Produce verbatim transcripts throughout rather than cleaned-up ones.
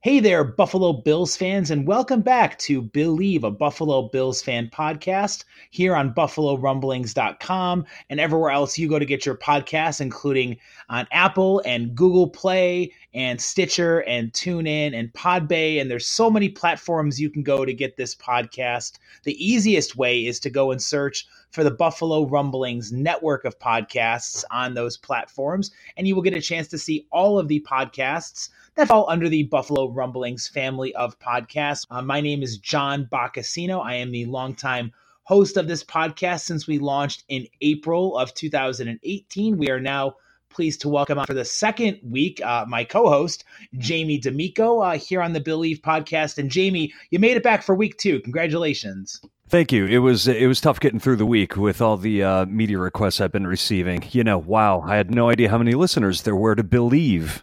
Hey there, Buffalo Bills fans, and welcome back to Believe, a Buffalo Bills fan podcast here on buffalo rumblings dot com and everywhere else you go to get your podcasts, including on Apple and Google Play and Stitcher and TuneIn and Podbay. And there's so many platforms you can go to get this podcast. The easiest way is to go and search for the Buffalo Rumblings network of podcasts on those platforms, and you will get a chance to see all of the podcasts that fall under the Buffalo Rumblings family of podcasts. Uh, my name is John Boccasino. I am the longtime host of this podcast since we launched in April of two thousand eighteen. We are now pleased to welcome on for the second week uh, my co-host, Jamie D'Amico, uh, here on the Believe podcast. And Jamie, you made it back for week two. Congratulations. Thank you. It was it was tough getting through the week with all the uh, media requests I've been receiving. You know, wow, I had no idea how many listeners there were to Believe.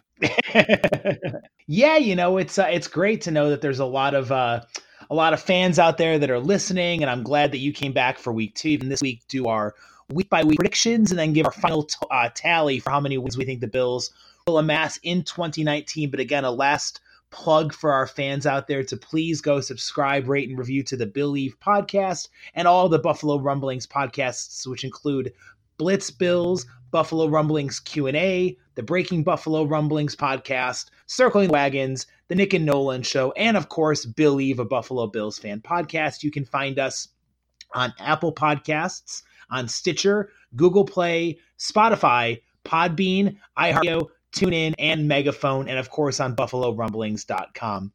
Yeah, you know, it's uh, it's great to know that there's a lot of uh, a lot of fans out there that are listening, and I'm glad that you came back for week two. And this week, do our week by week predictions, and then give our final t- uh, tally for how many wins we think the Bills will amass in twenty nineteen. But again, a last plug for our fans out there to please go subscribe, rate, and review to the Believe podcast and all the Buffalo Rumblings podcasts, which include Blitz Bills, Buffalo Rumblings Q and A, the Breaking Buffalo Rumblings podcast, Circling Wagons, the Nick and Nolan Show, and of course, Believe, a Buffalo Bills fan podcast. You can find us on Apple Podcasts, on Stitcher, Google Play, Spotify, Podbean, iHeartRadio, TuneIn, and Megaphone, and of course on buffalo rumblings dot com.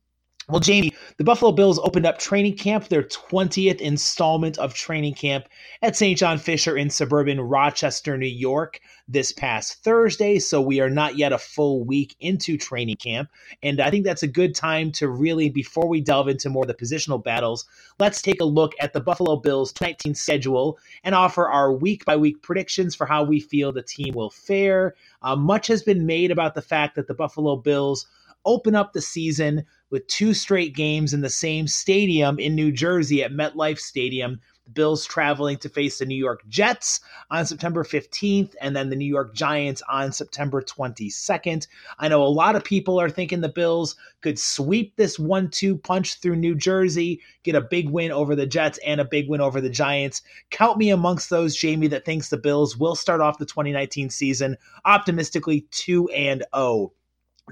Well, Jamie, the Buffalo Bills opened up training camp, their twentieth installment of training camp at Saint John Fisher in suburban Rochester, New York, this past Thursday. So we are not yet a full week into training camp. And I think that's a good time to really, before we delve into more of the positional battles, let's take a look at the Buffalo Bills' twenty nineteen schedule and offer our week-by-week predictions for how we feel the team will fare. Uh, much has been made about the fact that the Buffalo Bills open up the season with two straight games in the same stadium in New Jersey at MetLife Stadium. The Bills traveling to face the New York Jets on September fifteenth and then the New York Giants on September twenty-second. I know a lot of people are thinking the Bills could sweep this one two punch through New Jersey, get a big win over the Jets and a big win over the Giants. Count me amongst those, Jamie, that thinks the Bills will start off the twenty nineteen season optimistically two and oh.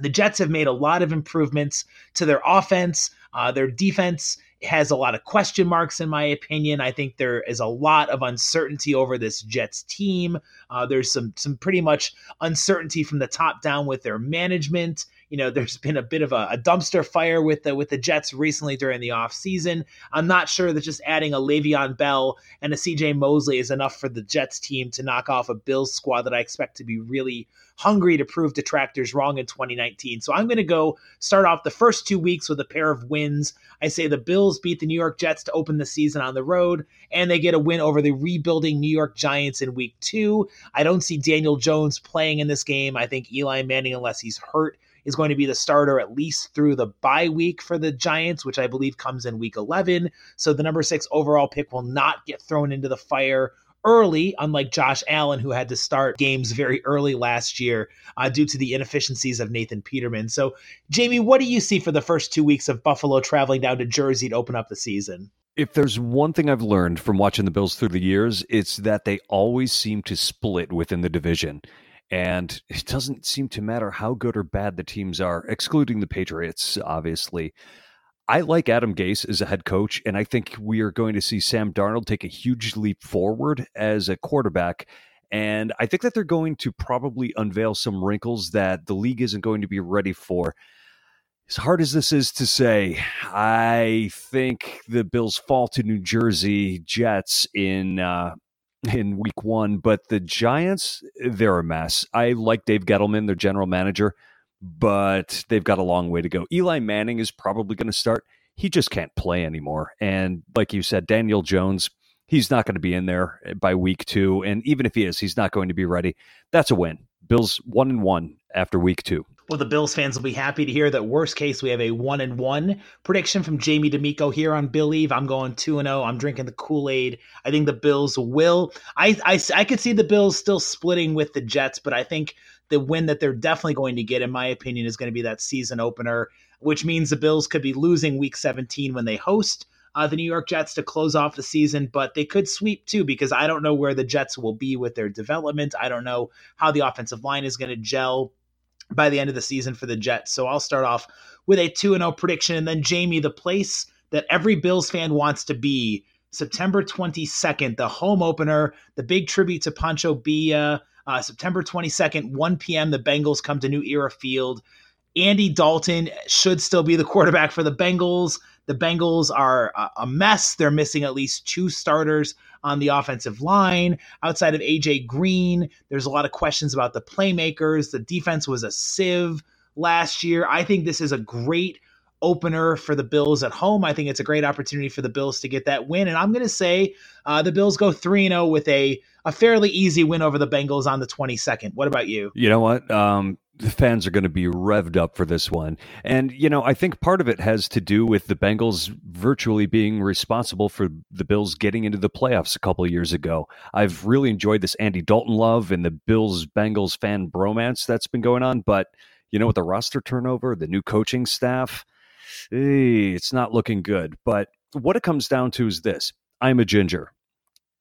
The Jets have made a lot of improvements to their offense. Uh, their defense has a lot of question marks, in my opinion. I think there is a lot of uncertainty over this Jets team. Uh, there's some some pretty much uncertainty from the top down with their management. You know, there's been a bit of a, a dumpster fire with the with the Jets recently during the offseason. I'm not sure that just adding a Le'Veon Bell and a C J Mosley is enough for the Jets team to knock off a Bills squad that I expect to be really hungry to prove detractors wrong in twenty nineteen. So I'm going to go start off the first two weeks with a pair of wins. I say the Bills beat the New York Jets to open the season on the road, and they get a win over the rebuilding New York Giants in week two. I don't see Daniel Jones playing in this game. I think Eli Manning, unless he's hurt, is going to be the starter at least through the bye week for the Giants, which I believe comes in week eleven. So the number six overall pick will not get thrown into the fire early, unlike Josh Allen, who had to start games very early last year uh, due to the inefficiencies of Nathan Peterman. So, Jamie, what do you see for the first two weeks of Buffalo traveling down to Jersey to open up the season? If there's one thing I've learned from watching the Bills through the years, it's that they always seem to split within the division. And it doesn't seem to matter how good or bad the teams are, excluding the Patriots, obviously. I like Adam Gase as a head coach, and I think we are going to see Sam Darnold take a huge leap forward as a quarterback. And I think that they're going to probably unveil some wrinkles that the league isn't going to be ready for. As hard as this is to say, I think the Bills fall to New Jersey Jets in uh, in week one, but the Giants, they're a mess. I like Dave Gettleman, their general manager, but they've got a long way to go. Eli Manning is probably going to start. He just can't play anymore. And like you said, Daniel Jones, he's not going to be in there by week two. And even if he is, he's not going to be ready. That's a win. Bills one and one after week two. Well, the Bills fans will be happy to hear that worst case, we have a one and one prediction from Jamie D'Amico here on Believe. I'm going two and oh. I'm drinking the Kool-Aid. I think the Bills will. I, I, I could see the Bills still splitting with the Jets, but I think the win that they're definitely going to get, in my opinion, is going to be that season opener, which means the Bills could be losing week seventeen when they host Uh, the New York Jets to close off the season, but they could sweep too, because I don't know where the Jets will be with their development. I don't know how the offensive line is going to gel by the end of the season for the Jets. So I'll start off with a two and oh prediction. And then, Jamie, the place that every Bills fan wants to be, September twenty-second, the home opener, the big tribute to Pancho Villa, uh, September twenty-second, one p.m., the Bengals come to New Era Field. Andy Dalton should still be the quarterback for the Bengals. The Bengals are a mess. They're missing at least two starters on the offensive line. Outside of A J Green, there's a lot of questions about the playmakers. The defense was a sieve last year. I think this is a great opener for the Bills at home. I think it's a great opportunity for the Bills to get that win. And I'm going to say uh, the Bills go three and oh with a, a fairly easy win over the Bengals on the twenty-second. What about you? You know what? Um The fans are going to be revved up for this one. And, you know, I think part of it has to do with the Bengals virtually being responsible for the Bills getting into the playoffs a couple of years ago. I've really enjoyed this Andy Dalton love and the Bills-Bengals fan bromance that's been going on. But, you know, with the roster turnover, the new coaching staff, eh, it's not looking good. But what it comes down to is this. I'm a ginger.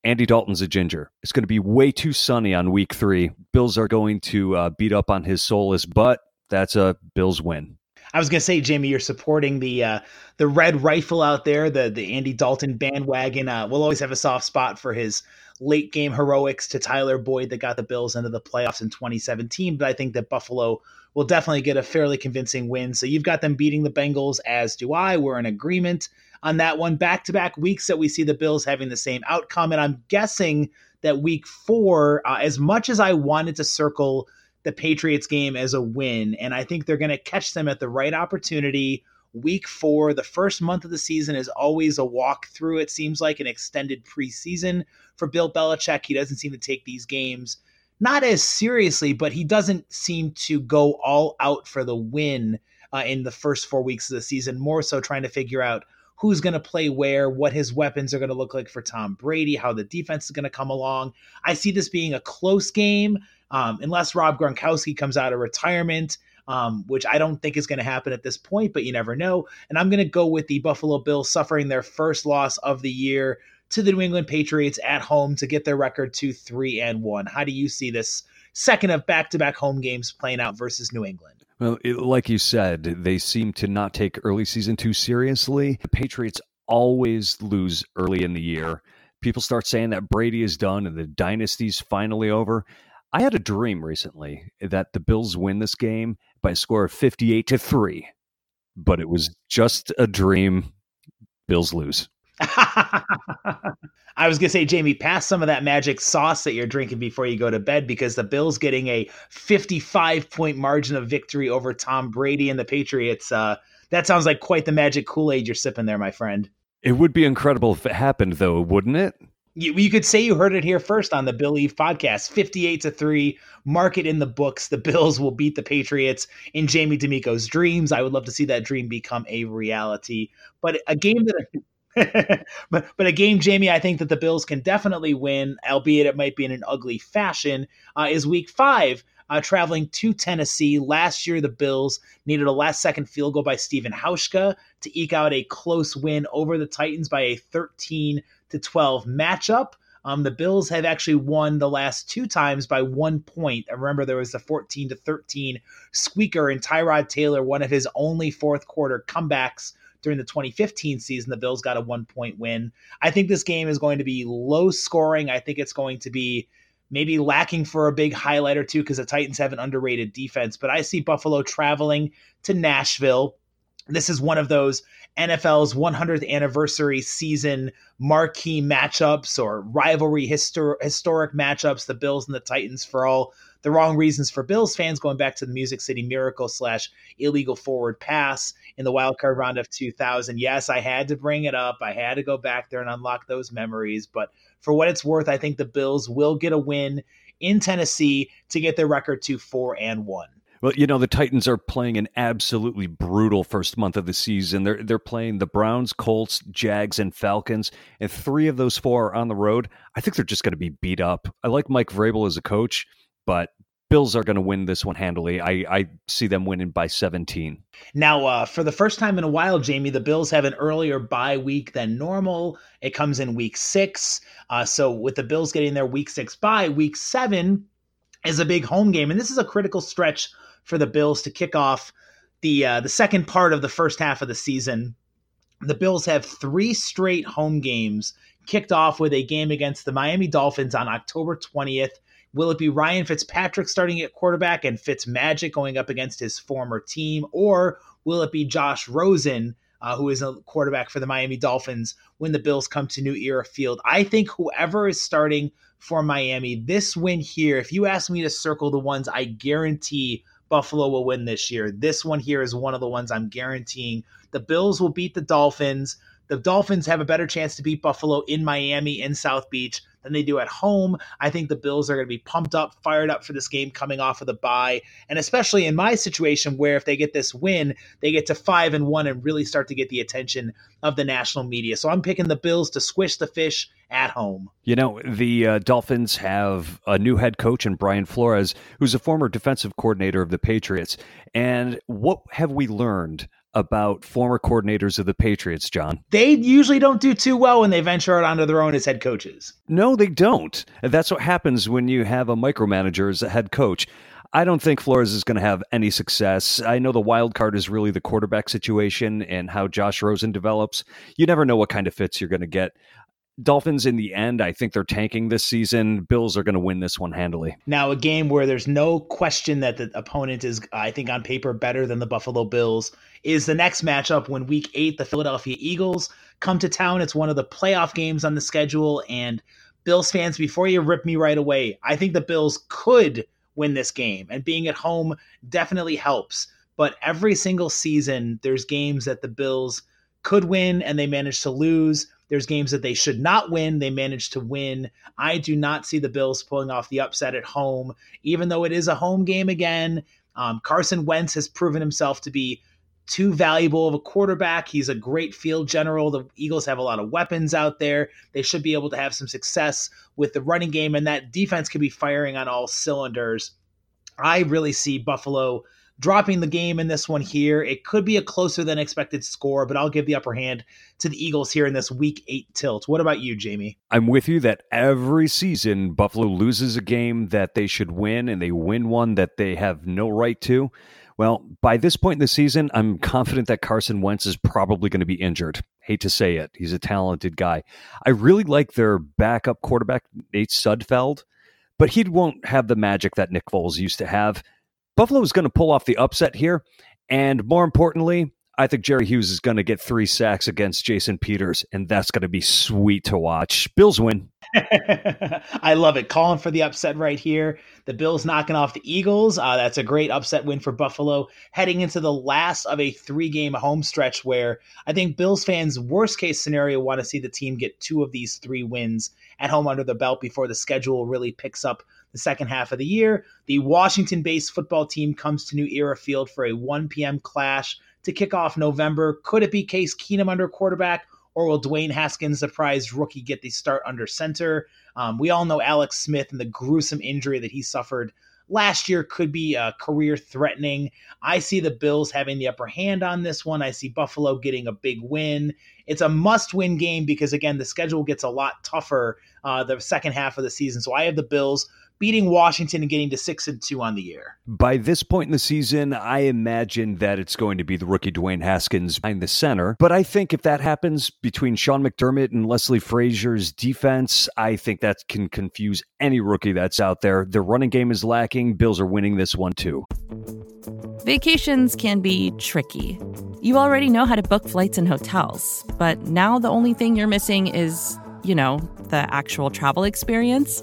Andy Dalton's a ginger. It's going to be way too sunny on week three. Bills are going to uh, beat up on his soulless butt. That's a Bills win. I was going to say, Jamie, you're supporting the uh, the red rifle out there, the the Andy Dalton bandwagon. Uh, we'll always have a soft spot for his late game heroics to Tyler Boyd that got the Bills into the playoffs in twenty seventeen. But I think that Buffalo will definitely get a fairly convincing win. So you've got them beating the Bengals, as do I. We're in agreement on that one. Back-to-back weeks that we see the Bills having the same outcome. And I'm guessing that week four, uh, as much as I wanted to circle the Patriots game as a win, and I think they're going to catch them at the right opportunity, week four, the first month of the season is always a walkthrough. It seems like an extended preseason for Bill Belichick. He doesn't seem to take these games not as seriously, but he doesn't seem to go all out for the win uh, in the first four weeks of the season, more so trying to figure out who's going to play where, what his weapons are going to look like for Tom Brady, how the defense is going to come along. I see this being a close game, um, unless Rob Gronkowski comes out of retirement, um, which I don't think is going to happen at this point, but you never know. And I'm going to go with the Buffalo Bills suffering their first loss of the year to the New England Patriots at home to get their record to three and one. How do you see this second of back-to-back home games playing out versus New England? Well, it, like you said, they seem to not take early season too seriously. The Patriots always lose early in the year. People start saying that Brady is done and the dynasty's finally over. I had a dream recently that the Bills win this game by a score of fifty-eight to three, but it was just a dream. Bills lose. I was going to say, Jamie, pass some of that magic sauce that you're drinking before you go to bed, because the Bills getting a fifty-five point margin of victory over Tom Brady and the Patriots. Uh, that sounds like quite the magic Kool-Aid you're sipping there, my friend. It would be incredible if it happened, though, wouldn't it? You, you could say you heard it here first on the Believe podcast. fifty-eight to three, mark it in the books. The Bills will beat the Patriots in Jamie D'Amico's dreams. I would love to see that dream become a reality. But a game that... I- but but a game, Jamie, I think that the Bills can definitely win, albeit it might be in an ugly fashion, uh, is week five, uh, traveling to Tennessee. Last year, the Bills needed a last-second field goal by Stephen Hauschka to eke out a close win over the Titans by a thirteen to twelve matchup. Um, the Bills have actually won the last two times by one point. I remember there was the fourteen to thirteen squeaker, and Tyrod Taylor, one of his only fourth-quarter comebacks, during the twenty fifteen season, the Bills got a one-point win. I think this game is going to be low scoring. I think it's going to be maybe lacking for a big highlight or two because the Titans have an underrated defense. But I see Buffalo traveling to Nashville. This is one of those N F L's one hundredth anniversary season marquee matchups or rivalry histor- historic matchups, the Bills and the Titans, for all the wrong reasons for Bills fans, going back to the Music City Miracle slash illegal forward pass in the wildcard round of two thousand. Yes, I had to bring it up. I had to go back there and unlock those memories. But for what it's worth, I think the Bills will get a win in Tennessee to get their record to four and one. Well, you know, the Titans are playing an absolutely brutal first month of the season. They're they're playing the Browns, Colts, Jags, and Falcons, and three of those four are on the road. I think they're just going to be beat up. I like Mike Vrabel as a coach, but Bills are going to win this one handily. I, I see them winning by seventeen. Now, uh, for the first time in a while, Jamie, the Bills have an earlier bye week than normal. It comes in week six. Uh, so with the Bills getting their week six bye, week seven is a big home game. And this is a critical stretch for the Bills to kick off the uh, the second part of the first half of the season. The Bills have three straight home games, kicked off with a game against the Miami Dolphins on October twentieth. Will it be Ryan Fitzpatrick starting at quarterback and Fitzmagic going up against his former team, or will it be Josh Rosen, uh, who is a quarterback for the Miami Dolphins, when the Bills come to New Era Field? I think whoever is starting for Miami, this win here, if you ask me to circle the ones I guarantee Buffalo will win this year, this one here is one of the ones I'm guaranteeing. The Bills will beat the Dolphins. The Dolphins have a better chance to beat Buffalo in Miami, in South Beach, than they do at home. I think the Bills are going to be pumped up, fired up for this game coming off of the bye. And especially in my situation where if they get this win, they get to five and one and really start to get the attention of the national media. So I'm picking the Bills to squish the fish at home. You know, the uh, Dolphins have a new head coach in Brian Flores, who's a former defensive coordinator of the Patriots. And what have we learned about former coordinators of the Patriots, John? They usually don't do too well when they venture out onto their own as head coaches. No, they don't. That's what happens when you have a micromanager as a head coach. I don't think Flores is going to have any success. I know the wild card is really the quarterback situation and how Josh Rosen develops. You never know what kind of fits you're going to get. Dolphins, in the end, I think they're tanking this season. Bills are going to win this one handily. Now, a game where there's no question that the opponent is, I think, on paper better than the Buffalo Bills is the next matchup when week eight, the Philadelphia Eagles come to town. It's one of the playoff games on the schedule. And Bills fans, before you rip me right away, I think the Bills could win this game. And being at home definitely helps. But every single season, there's games that the Bills could win and they manage to lose. There's games that they should not win. They managed to win. I do not see the Bills pulling off the upset at home, even though it is a home game again. Um, Carson Wentz has proven himself to be too valuable of a quarterback. He's a great field general. The Eagles have a lot of weapons out there. They should be able to have some success with the running game, and that defense could be firing on all cylinders. I really see Buffalo dropping the game in this one here. It could be a closer than expected score, but I'll give the upper hand to the Eagles here in this week eight tilt. What about you, Jamie? I'm with you that every season Buffalo loses a game that they should win, and they win one that they have no right to. Well, by this point in the season, I'm confident that Carson Wentz is probably going to be injured. Hate to say it. He's a talented guy. I really like their backup quarterback, Nate Sudfeld, but he won't have the magic that Nick Foles used to have. Buffalo is going to pull off the upset here, and more importantly, I think Jerry Hughes is going to get three sacks against Jason Peters, and that's going to be sweet to watch. Bills win. I love it. Calling for the upset right here. The Bills knocking off the Eagles. Uh, that's a great upset win for Buffalo, heading into the last of a three-game home stretch where I think Bills fans, worst-case scenario, want to see the team get two of these three wins at home under the belt before the schedule really picks up the second half of the year. The Washington-based football team comes to New Era Field for a one p.m. clash to kick off November. Could it be Case Keenum under quarterback, or will Dwayne Haskins, the prized rookie, get the start under center? Um, we all know Alex Smith and the gruesome injury that he suffered last year could be uh, career-threatening. I see the Bills having the upper hand on this one. I see Buffalo getting a big win. It's a must-win game because, again, the schedule gets a lot tougher uh, the second half of the season. So I have the Bills beating Washington and getting to six and two on the year. By this point in the season, I imagine that it's going to be the rookie Dwayne Haskins behind the center. But I think if that happens between Sean McDermott and Leslie Frazier's defense, I think that can confuse any rookie that's out there. Their running game is lacking. Bills are winning this one too. Vacations can be tricky. You already know how to book flights and hotels, but now the only thing you're missing is, you know, the actual travel experience.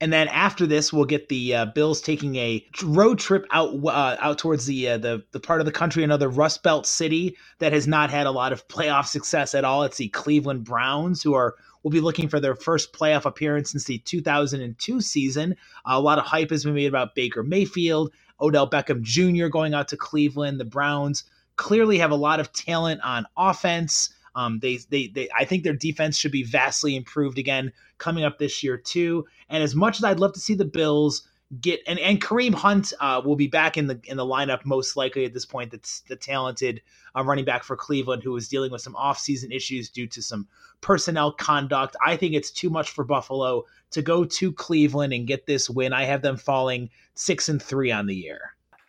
And then after this, we'll get the uh, Bills taking a road trip out uh, out towards the, uh, the the part of the country, another Rust Belt city that has not had a lot of playoff success at all. It's the Cleveland Browns, who are will be looking for their first playoff appearance since the two thousand two season. Uh, a lot of hype has been made about Baker Mayfield, Odell Beckham Junior going out to Cleveland. The Browns clearly have a lot of talent on offense. Um, they, they, they, I think their defense should be vastly improved again coming up this year too. And as much as I'd love to see the Bills get, and, and Kareem Hunt uh, will be back in the in the lineup most likely at this point. That's the talented uh, running back for Cleveland, who was dealing with some offseason issues due to some personnel conduct. I think it's too much for Buffalo to go to Cleveland and get this win. I have them falling six and three on the year.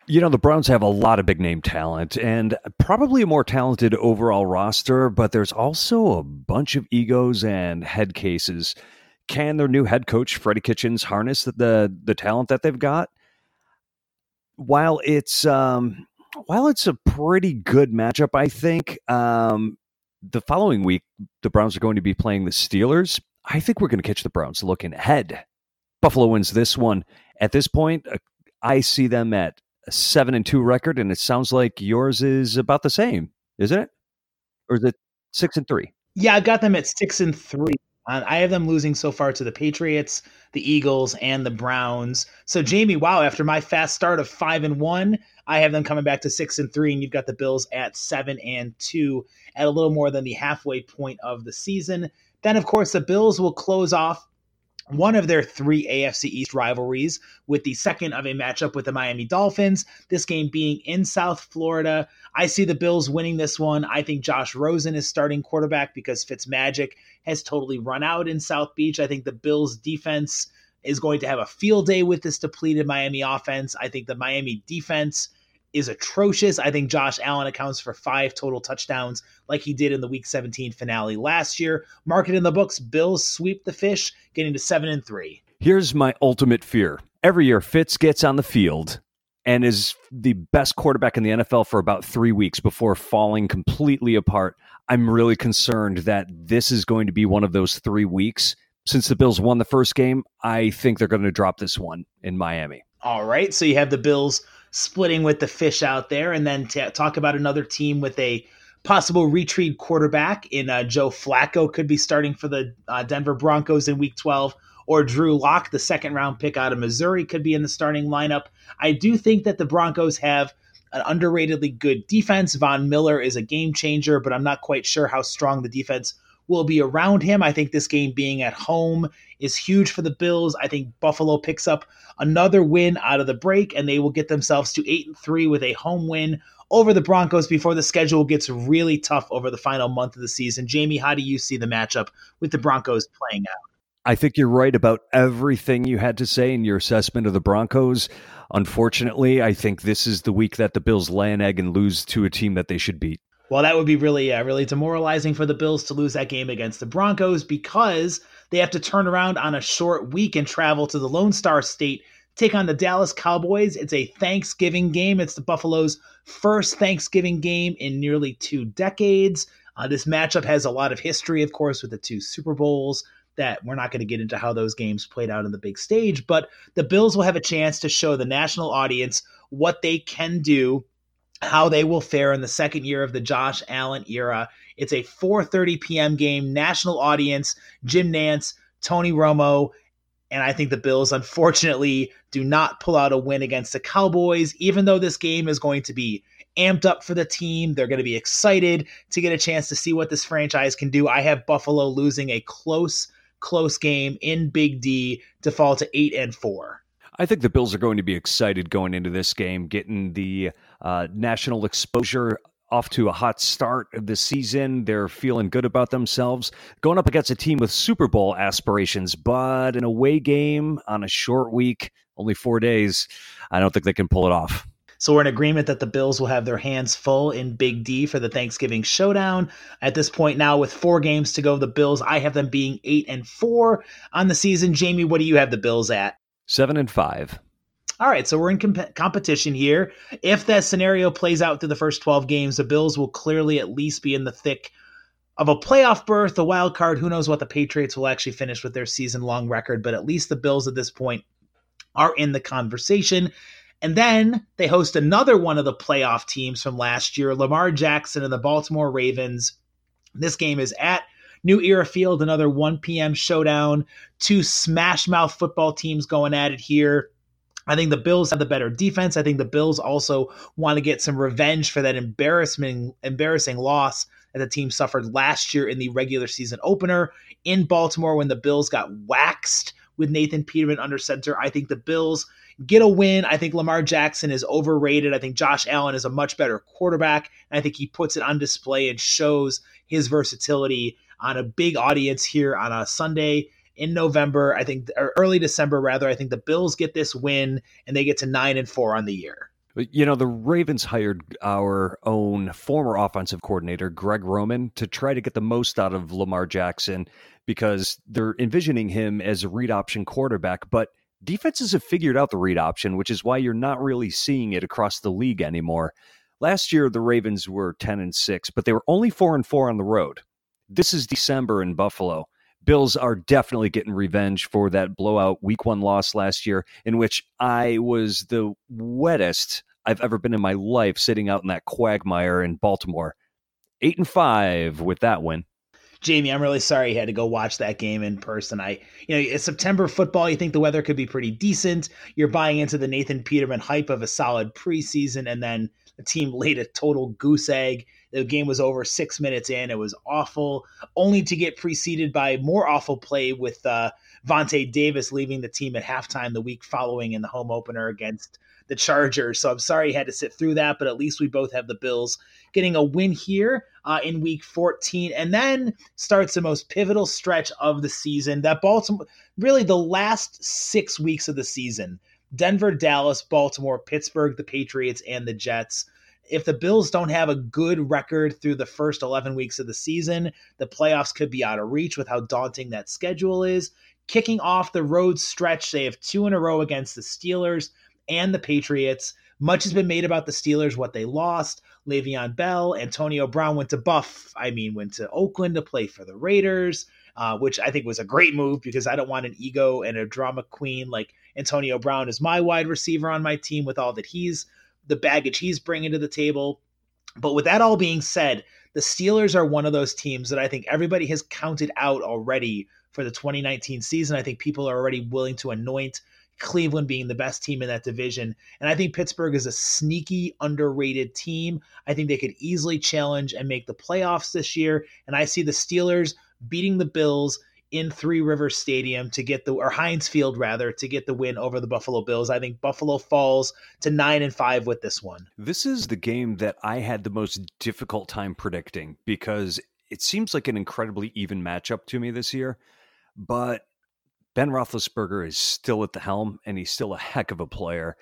You know, the Browns have a lot of big name talent and probably a more talented overall roster, but there's also a bunch of egos and head cases. Can their new head coach, Freddie Kitchens, harness the the talent that they've got? While it's um, while it's a pretty good matchup, I think um, the following week, the Browns are going to be playing the Steelers. I think we're going to catch the Browns looking ahead. Buffalo wins this one. At this point, I see them at a seven and two record, and it sounds like yours is about the same, isn't it? Or is it six and three? Yeah, I've got them at six and three. I have them losing so far to the Patriots, the Eagles, and the Browns. So, Jamie, wow! After my fast start of five and one, I have them coming back to six and three, and you've got the Bills at seven and two, at a little more than the halfway point of the season. Then, of course, the Bills will close off one of their three A F C East rivalries with the second of a matchup with the Miami Dolphins, this game being in South Florida. I see the Bills winning this one. I think Josh Rosen is starting quarterback because Fitzmagic has totally run out in South Beach. I think the Bills defense is going to have a field day with this depleted Miami offense. I think the Miami defense is atrocious. I think Josh Allen accounts for five total touchdowns like he did in the Week seventeen finale last year. Market in the books, Bills sweep the fish, getting to seven and three. Here's my ultimate fear. Every year, Fitz gets on the field and is the best quarterback in the N F L for about three weeks before falling completely apart. I'm really concerned that this is going to be one of those three weeks. Since the Bills won the first game, I think they're going to drop this one in Miami. All right, so you have the Bills splitting with the fish out there, and then t- talk about another team with a possible retreat quarterback in uh, Joe Flacco could be starting for the uh, Denver Broncos in Week twelve, or Drew Lock, the second round pick out of Missouri, could be in the starting lineup. I do think that the Broncos have an underratedly good defense. Von Miller is a game changer, but I'm not quite sure how strong the defense will be around him. I think this game being at home is huge for the Bills. I think Buffalo picks up another win out of the break, and they will get themselves to eight and three with a home win over the Broncos before the schedule gets really tough over the final month of the season. Jamie, how do you see the matchup with the Broncos playing out? I think you're right about everything you had to say in your assessment of the Broncos. Unfortunately, I think this is the week that the Bills lay an egg and lose to a team that they should beat. Well, that would be really, uh, really demoralizing for the Bills to lose that game against the Broncos, because they have to turn around on a short week and travel to the Lone Star State, take on the Dallas Cowboys. It's a Thanksgiving game. It's the Buffalo's first Thanksgiving game in nearly two decades. Uh, this matchup has a lot of history, of course, with the two Super Bowls that we're not going to get into how those games played out on the big stage, but the Bills will have a chance to show the national audience what they can do, how they will fare in the second year of the Josh Allen era. It's a four thirty p.m. game, national audience, Jim Nance, Tony Romo, and I think the Bills, unfortunately, do not pull out a win against the Cowboys, even though this game is going to be amped up for the team. They're going to be excited to get a chance to see what this franchise can do. I have Buffalo losing a close, close game in Big D to fall to eight and four. I think the Bills are going to be excited going into this game, getting the uh, national exposure off to a hot start of the season. They're feeling good about themselves, going up against a team with Super Bowl aspirations, but an away game on a short week, only four days. I don't think they can pull it off. So we're in agreement that the Bills will have their hands full in Big D for the Thanksgiving showdown. At this point now, with four games to go, the Bills, I have them being eight and four on the season. Jamie, what do you have the Bills at? Seven and five. All right, so we're in comp- competition here. If that scenario plays out through the first twelve games, the Bills will clearly at least be in the thick of a playoff berth, a wild card. Who knows what the Patriots will actually finish with their season-long record, but at least the Bills at this point are in the conversation. And then they host another one of the playoff teams from last year, Lamar Jackson and the Baltimore Ravens. This game is at New Era Field, another one p.m. showdown. Two smash-mouth football teams going at it here. I think the Bills have the better defense. I think the Bills also want to get some revenge for that embarrassment, embarrassing loss that the team suffered last year in the regular season opener in Baltimore when the Bills got waxed with Nathan Peterman under center. I think the Bills get a win. I think Lamar Jackson is overrated. I think Josh Allen is a much better quarterback, and I think he puts it on display and shows his versatility on a big audience here on a Sunday in November, I think, or early December, rather. I think the Bills get this win, and they get to nine and four on the year. You know, the Ravens hired our own former offensive coordinator, Greg Roman, to try to get the most out of Lamar Jackson because they're envisioning him as a read option quarterback, but defenses have figured out the read option, which is why you're not really seeing it across the league anymore. Last year, the Ravens were ten and six, but they were only four and four on the road. This is December in Buffalo. Bills are definitely getting revenge for that blowout week one loss last year, in which I was the wettest I've ever been in my life sitting out in that quagmire in Baltimore. Eight and five with that win. Jamie, I'm really sorry you had to go watch that game in person. I, you know, it's September football. You think the weather could be pretty decent. You're buying into the Nathan Peterman hype of a solid preseason, and then the team laid a total goose egg. The game was over six minutes in. It was awful, only to get preceded by more awful play with uh, Vontae Davis leaving the team at halftime the week following in the home opener against the Chargers. So I'm sorry you had to sit through that, but at least we both have the Bills getting a win here uh, in week fourteen. And then starts the most pivotal stretch of the season. That Baltimore, really the last six weeks of the season: Denver, Dallas, Baltimore, Pittsburgh, the Patriots, and the Jets. If the Bills don't have a good record through the first eleven weeks of the season, the playoffs could be out of reach with how daunting that schedule is. Kicking off the road stretch, they have two in a row against the Steelers and the Patriots. Much has been made about the Steelers, what they lost. Le'Veon Bell, Antonio Brown went to Buff. I mean, went to Oakland to play for the Raiders, uh, which I think was a great move because I don't want an ego and a drama queen like Antonio Brown is my wide receiver on my team with all that he's, the baggage he's bringing to the table. But with that all being said, the Steelers are one of those teams that I think everybody has counted out already for the twenty nineteen season. I think people are already willing to anoint Cleveland being the best team in that division. And I think Pittsburgh is a sneaky, underrated team. I think they could easily challenge and make the playoffs this year. And I see the Steelers beating the Bills in Three Rivers Stadium to get the, or Heinz Field rather, to get the win over the Buffalo Bills. I think Buffalo falls to nine and five with this one. This is the game that I had the most difficult time predicting because it seems like an incredibly even matchup to me this year, but Ben Roethlisberger is still at the helm and he's still a heck of a player.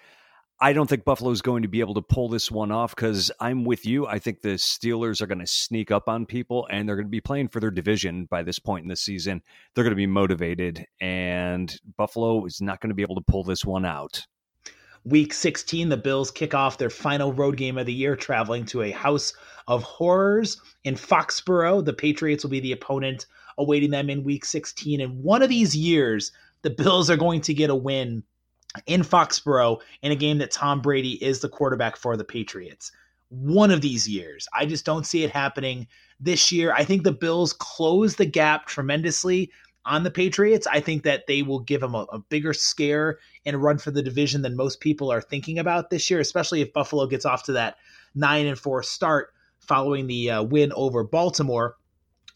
I don't think Buffalo is going to be able to pull this one off because I'm with you. I think the Steelers are going to sneak up on people, and they're going to be playing for their division by this point in the season. They're going to be motivated, and Buffalo is not going to be able to pull this one out. Week sixteen, the Bills kick off their final road game of the year, traveling to a house of horrors in Foxborough. The Patriots will be the opponent awaiting them in Week sixteen. And one of these years, the Bills are going to get a win in Foxborough in a game that Tom Brady is the quarterback for the Patriots. One of these years. I just don't see it happening this year. I think the Bills close the gap tremendously on the Patriots. I think that they will give them a, a bigger scare and run for the division than most people are thinking about this year, especially if Buffalo gets off to that nine and four start following the uh, win over Baltimore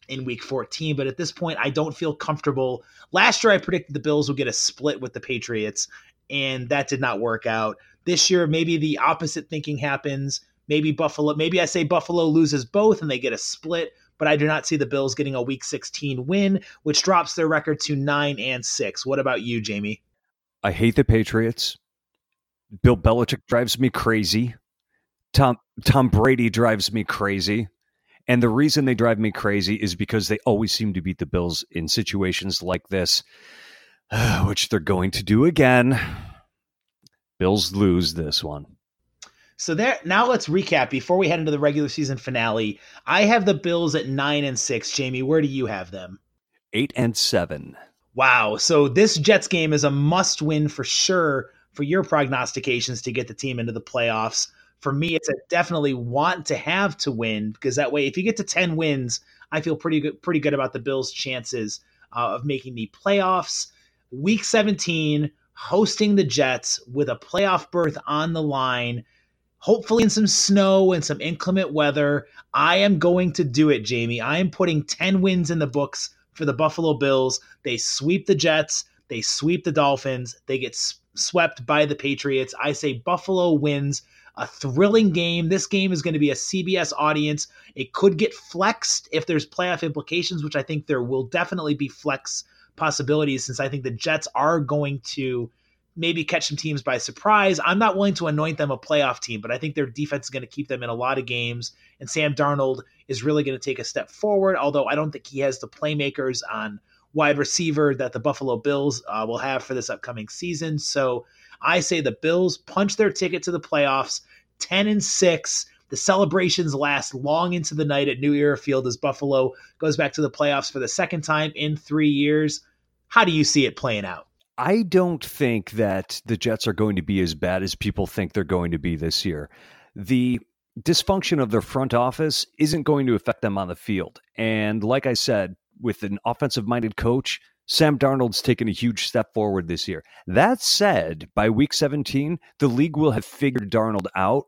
in week fourteen. But at this point, I don't feel comfortable. Last year, I predicted the Bills would get a split with the Patriots, and that did not work out. This year, maybe the opposite thinking happens. Maybe Buffalo, maybe I say Buffalo loses both and they get a split, but I do not see the Bills getting a week sixteen win, which drops their record to nine and six. What about you, Jamie? I hate the Patriots. Bill Belichick drives me crazy. Tom, Tom Brady drives me crazy. And the reason they drive me crazy is because they always seem to beat the Bills in situations like this, which they're going to do again. Bills lose this one. So there. Now let's recap before we head into the regular season finale. I have the Bills at nine and six. Jamie, where do you have them? Eight and seven. Wow. So this Jets game is a must win for sure for your prognostications to get the team into the playoffs. For me, it's a definitely want to have to win, because that way, if you get to ten wins, I feel pretty good, pretty good about the Bills' chances uh, of making the playoffs. Week seventeen, hosting the Jets with a playoff berth on the line. Hopefully in some snow and some inclement weather. I am going to do it, Jamie. I am putting ten wins in the books for the Buffalo Bills. They sweep the Jets. They sweep the Dolphins. They get s- swept by the Patriots. I say Buffalo wins a thrilling game. This game is going to be a C B S audience. It could get flexed if there's playoff implications, which I think there will definitely be flex possibilities, since I think the Jets are going to maybe catch some teams by surprise. I'm not willing to anoint them a playoff team, but I think their defense is going to keep them in a lot of games. And Sam Darnold is really going to take a step forward, although I don't think he has the playmakers on wide receiver that the Buffalo Bills uh, will have for this upcoming season. So I say the Bills punch their ticket to the playoffs, ten and six. The celebrations last long into the night at New Era Field as Buffalo goes back to the playoffs for the second time in three years. How do you see it playing out? I don't think that the Jets are going to be as bad as people think they're going to be this year. The dysfunction of their front office isn't going to affect them on the field. And like I said, with an offensive-minded coach, Sam Darnold's taken a huge step forward this year. That said, by week seventeen, the league will have figured Darnold out.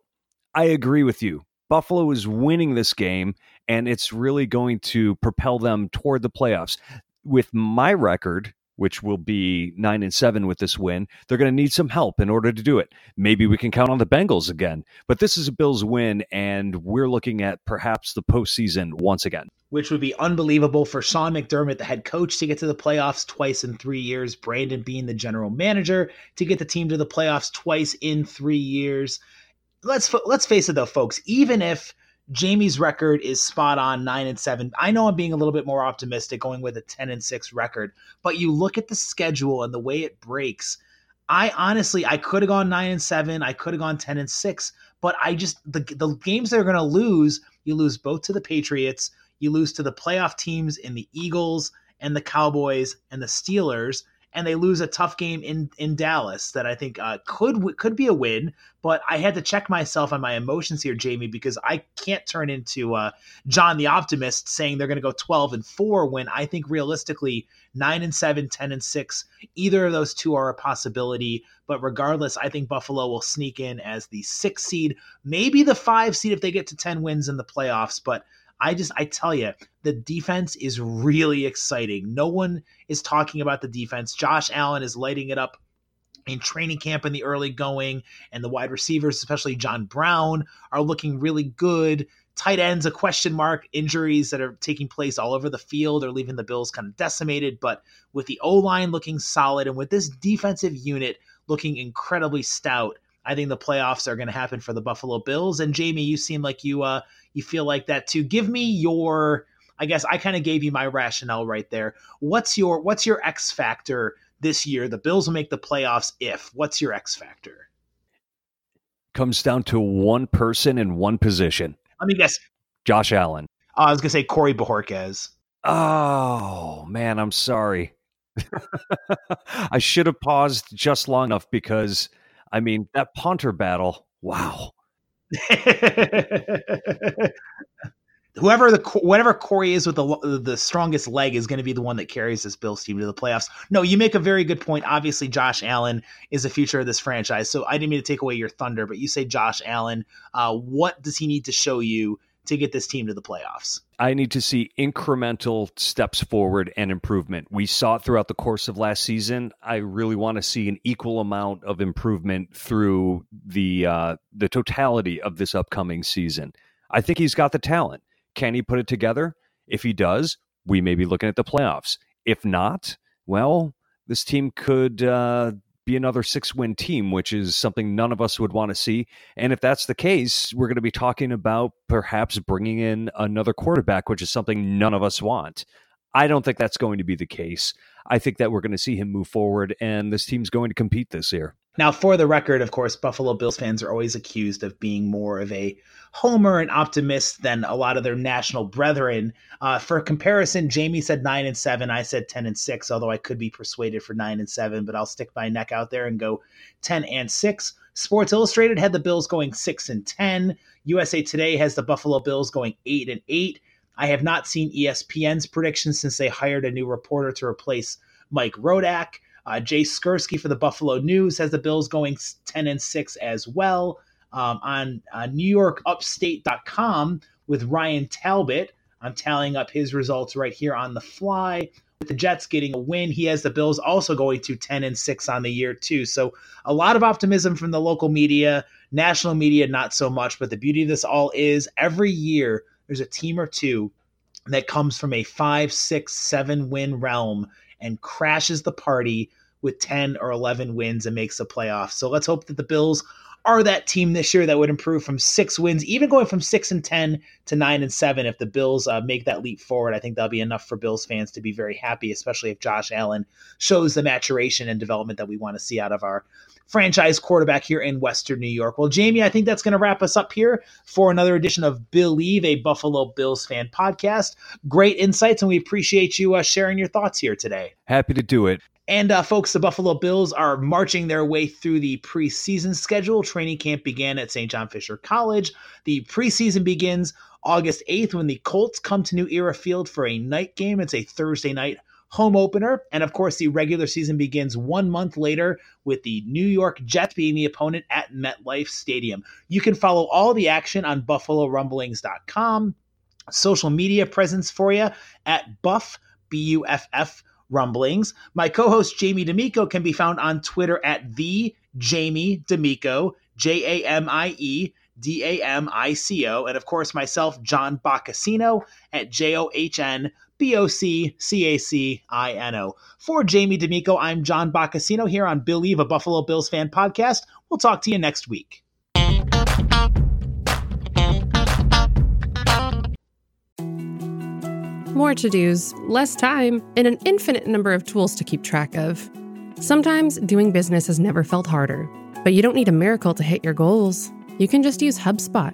I agree with you. Buffalo is winning this game, and it's really going to propel them toward the playoffs. With my record, which will be nine and seven with this win, they're going to need some help in order to do it. Maybe we can count on the Bengals again, but this is a Bills win, and we're looking at perhaps the postseason once again. Which would be unbelievable for Sean McDermott, the head coach, to get to the playoffs twice in three years, Brandon being the general manager, to get the team to the playoffs twice in three years. Let's let's face it, though, folks, even if Jamie's record is spot on, nine and seven. I know I'm being a little bit more optimistic going with a ten and six record, but you look at the schedule and the way it breaks. I honestly, I could have gone nine and seven. I could have gone ten and six, but I just, the, the games they're going to lose, you lose both to the Patriots. You lose to the playoff teams in the Eagles and the Cowboys and the Steelers. And they lose a tough game in, in Dallas that I think uh, could could be a win. But I had to check myself on my emotions here, Jamie, because I can't turn into uh, John the Optimist saying they're going to go twelve and four when I think realistically nine and seven, ten and six, either of those two are a possibility. But regardless, I think Buffalo will sneak in as the sixth seed, maybe the five seed if they get to ten wins in the playoffs. But I just, I tell you, the defense is really exciting. No one is talking about the defense. Josh Allen is lighting it up in training camp in the early going, and the wide receivers, especially John Brown, are looking really good. Tight ends, a question mark, injuries that are taking place all over the field are leaving the Bills kind of decimated, but with the O-line looking solid and with this defensive unit looking incredibly stout, I think the playoffs are going to happen for the Buffalo Bills. And Jamie, you seem like you uh, you feel like that too. Give me your, I guess I kind of gave you my rationale right there. What's your what's your X factor this year? The Bills will make the playoffs if. What's your X factor? Comes down to one person in one position. Let me guess. Josh Allen. Uh, I was going to say Corey Bajorquez. Oh, man, I'm sorry. I should have paused just long enough because, I mean, that punter battle, wow. Whoever the whatever Corey is with the the strongest leg is going to be the one that carries this Bills team to the playoffs. No, you make a very good point. Obviously, Josh Allen is the future of this franchise, so I didn't mean to take away your thunder, but you say Josh Allen. Uh, what does he need to show you to get this team to the playoffs? I need to see incremental steps forward and improvement. We saw it throughout the course of last season. I really want to see an equal amount of improvement through the uh, the totality of this upcoming season. I think he's got the talent. Can he put it together? If he does, we may be looking at the playoffs. If not, well, this team could uh, be another six-win team, which is something none of us would want to see. And if that's the case, we're going to be talking about perhaps bringing in another quarterback, which is something none of us want. I don't think that's going to be the case. I think that we're going to see him move forward, and this team's going to compete this year. Now, for the record, of course, Buffalo Bills fans are always accused of being more of a homer and optimist than a lot of their national brethren. Uh, for comparison, Jamie said nine and seven. I said ten and six, although I could be persuaded for nine and seven, but I'll stick my neck out there and go ten and six. Sports Illustrated had the Bills going six and ten. U S A Today has the Buffalo Bills going eight and eight. I have not seen E S P N's predictions since they hired a new reporter to replace Mike Rodak. Uh, Jay Skursky for the Buffalo News has the Bills going ten and six as well. Um, on uh, New York Upstate dot com with Ryan Talbot, I'm tallying up his results right here on the fly. With the Jets getting a win, he has the Bills also going to ten and six on the year too. So a lot of optimism from the local media, national media not so much. But the beauty of this all is every year there's a team or two that comes from a five, six, seven win realm and crashes the party with ten or eleven wins and makes the playoffs. So let's hope that the Bills are that team this year that would improve from six wins, even going from six and ten to nine and seven. If the Bills uh, make that leap forward, I think that'll be enough for Bills fans to be very happy, especially if Josh Allen shows the maturation and development that we want to see out of our franchise quarterback here in Western New York. Well, Jamie, I think that's going to wrap us up here for another edition of Believe, a Buffalo Bills fan podcast. Great insights, and we appreciate you uh, sharing your thoughts here today. Happy to do it. And uh, folks, the Buffalo Bills are marching their way through the preseason schedule. Training camp began at Saint John Fisher College. The preseason begins August eighth when the Colts come to New Era Field for a night game. It's a Thursday night home opener. And of course, the regular season begins one month later with the New York Jets being the opponent at MetLife Stadium. You can follow all the action on buffalo rumblings dot com. Social media presence for you at Buff, B U F F, Rumblings. My co-host Jamie D'Amico can be found on Twitter at the Jamie D'Amico, J A M I E D A M I C O, and of course myself, John Boccacino, at J O H N B O C C A C I N O. For Jamie D'Amico, I'm John Boccacino here on Believe, a Buffalo Bills fan podcast. We'll talk to you next week. More to-dos, less time, and an infinite number of tools to keep track of. Sometimes doing business has never felt harder, but you don't need a miracle to hit your goals. You can just use HubSpot,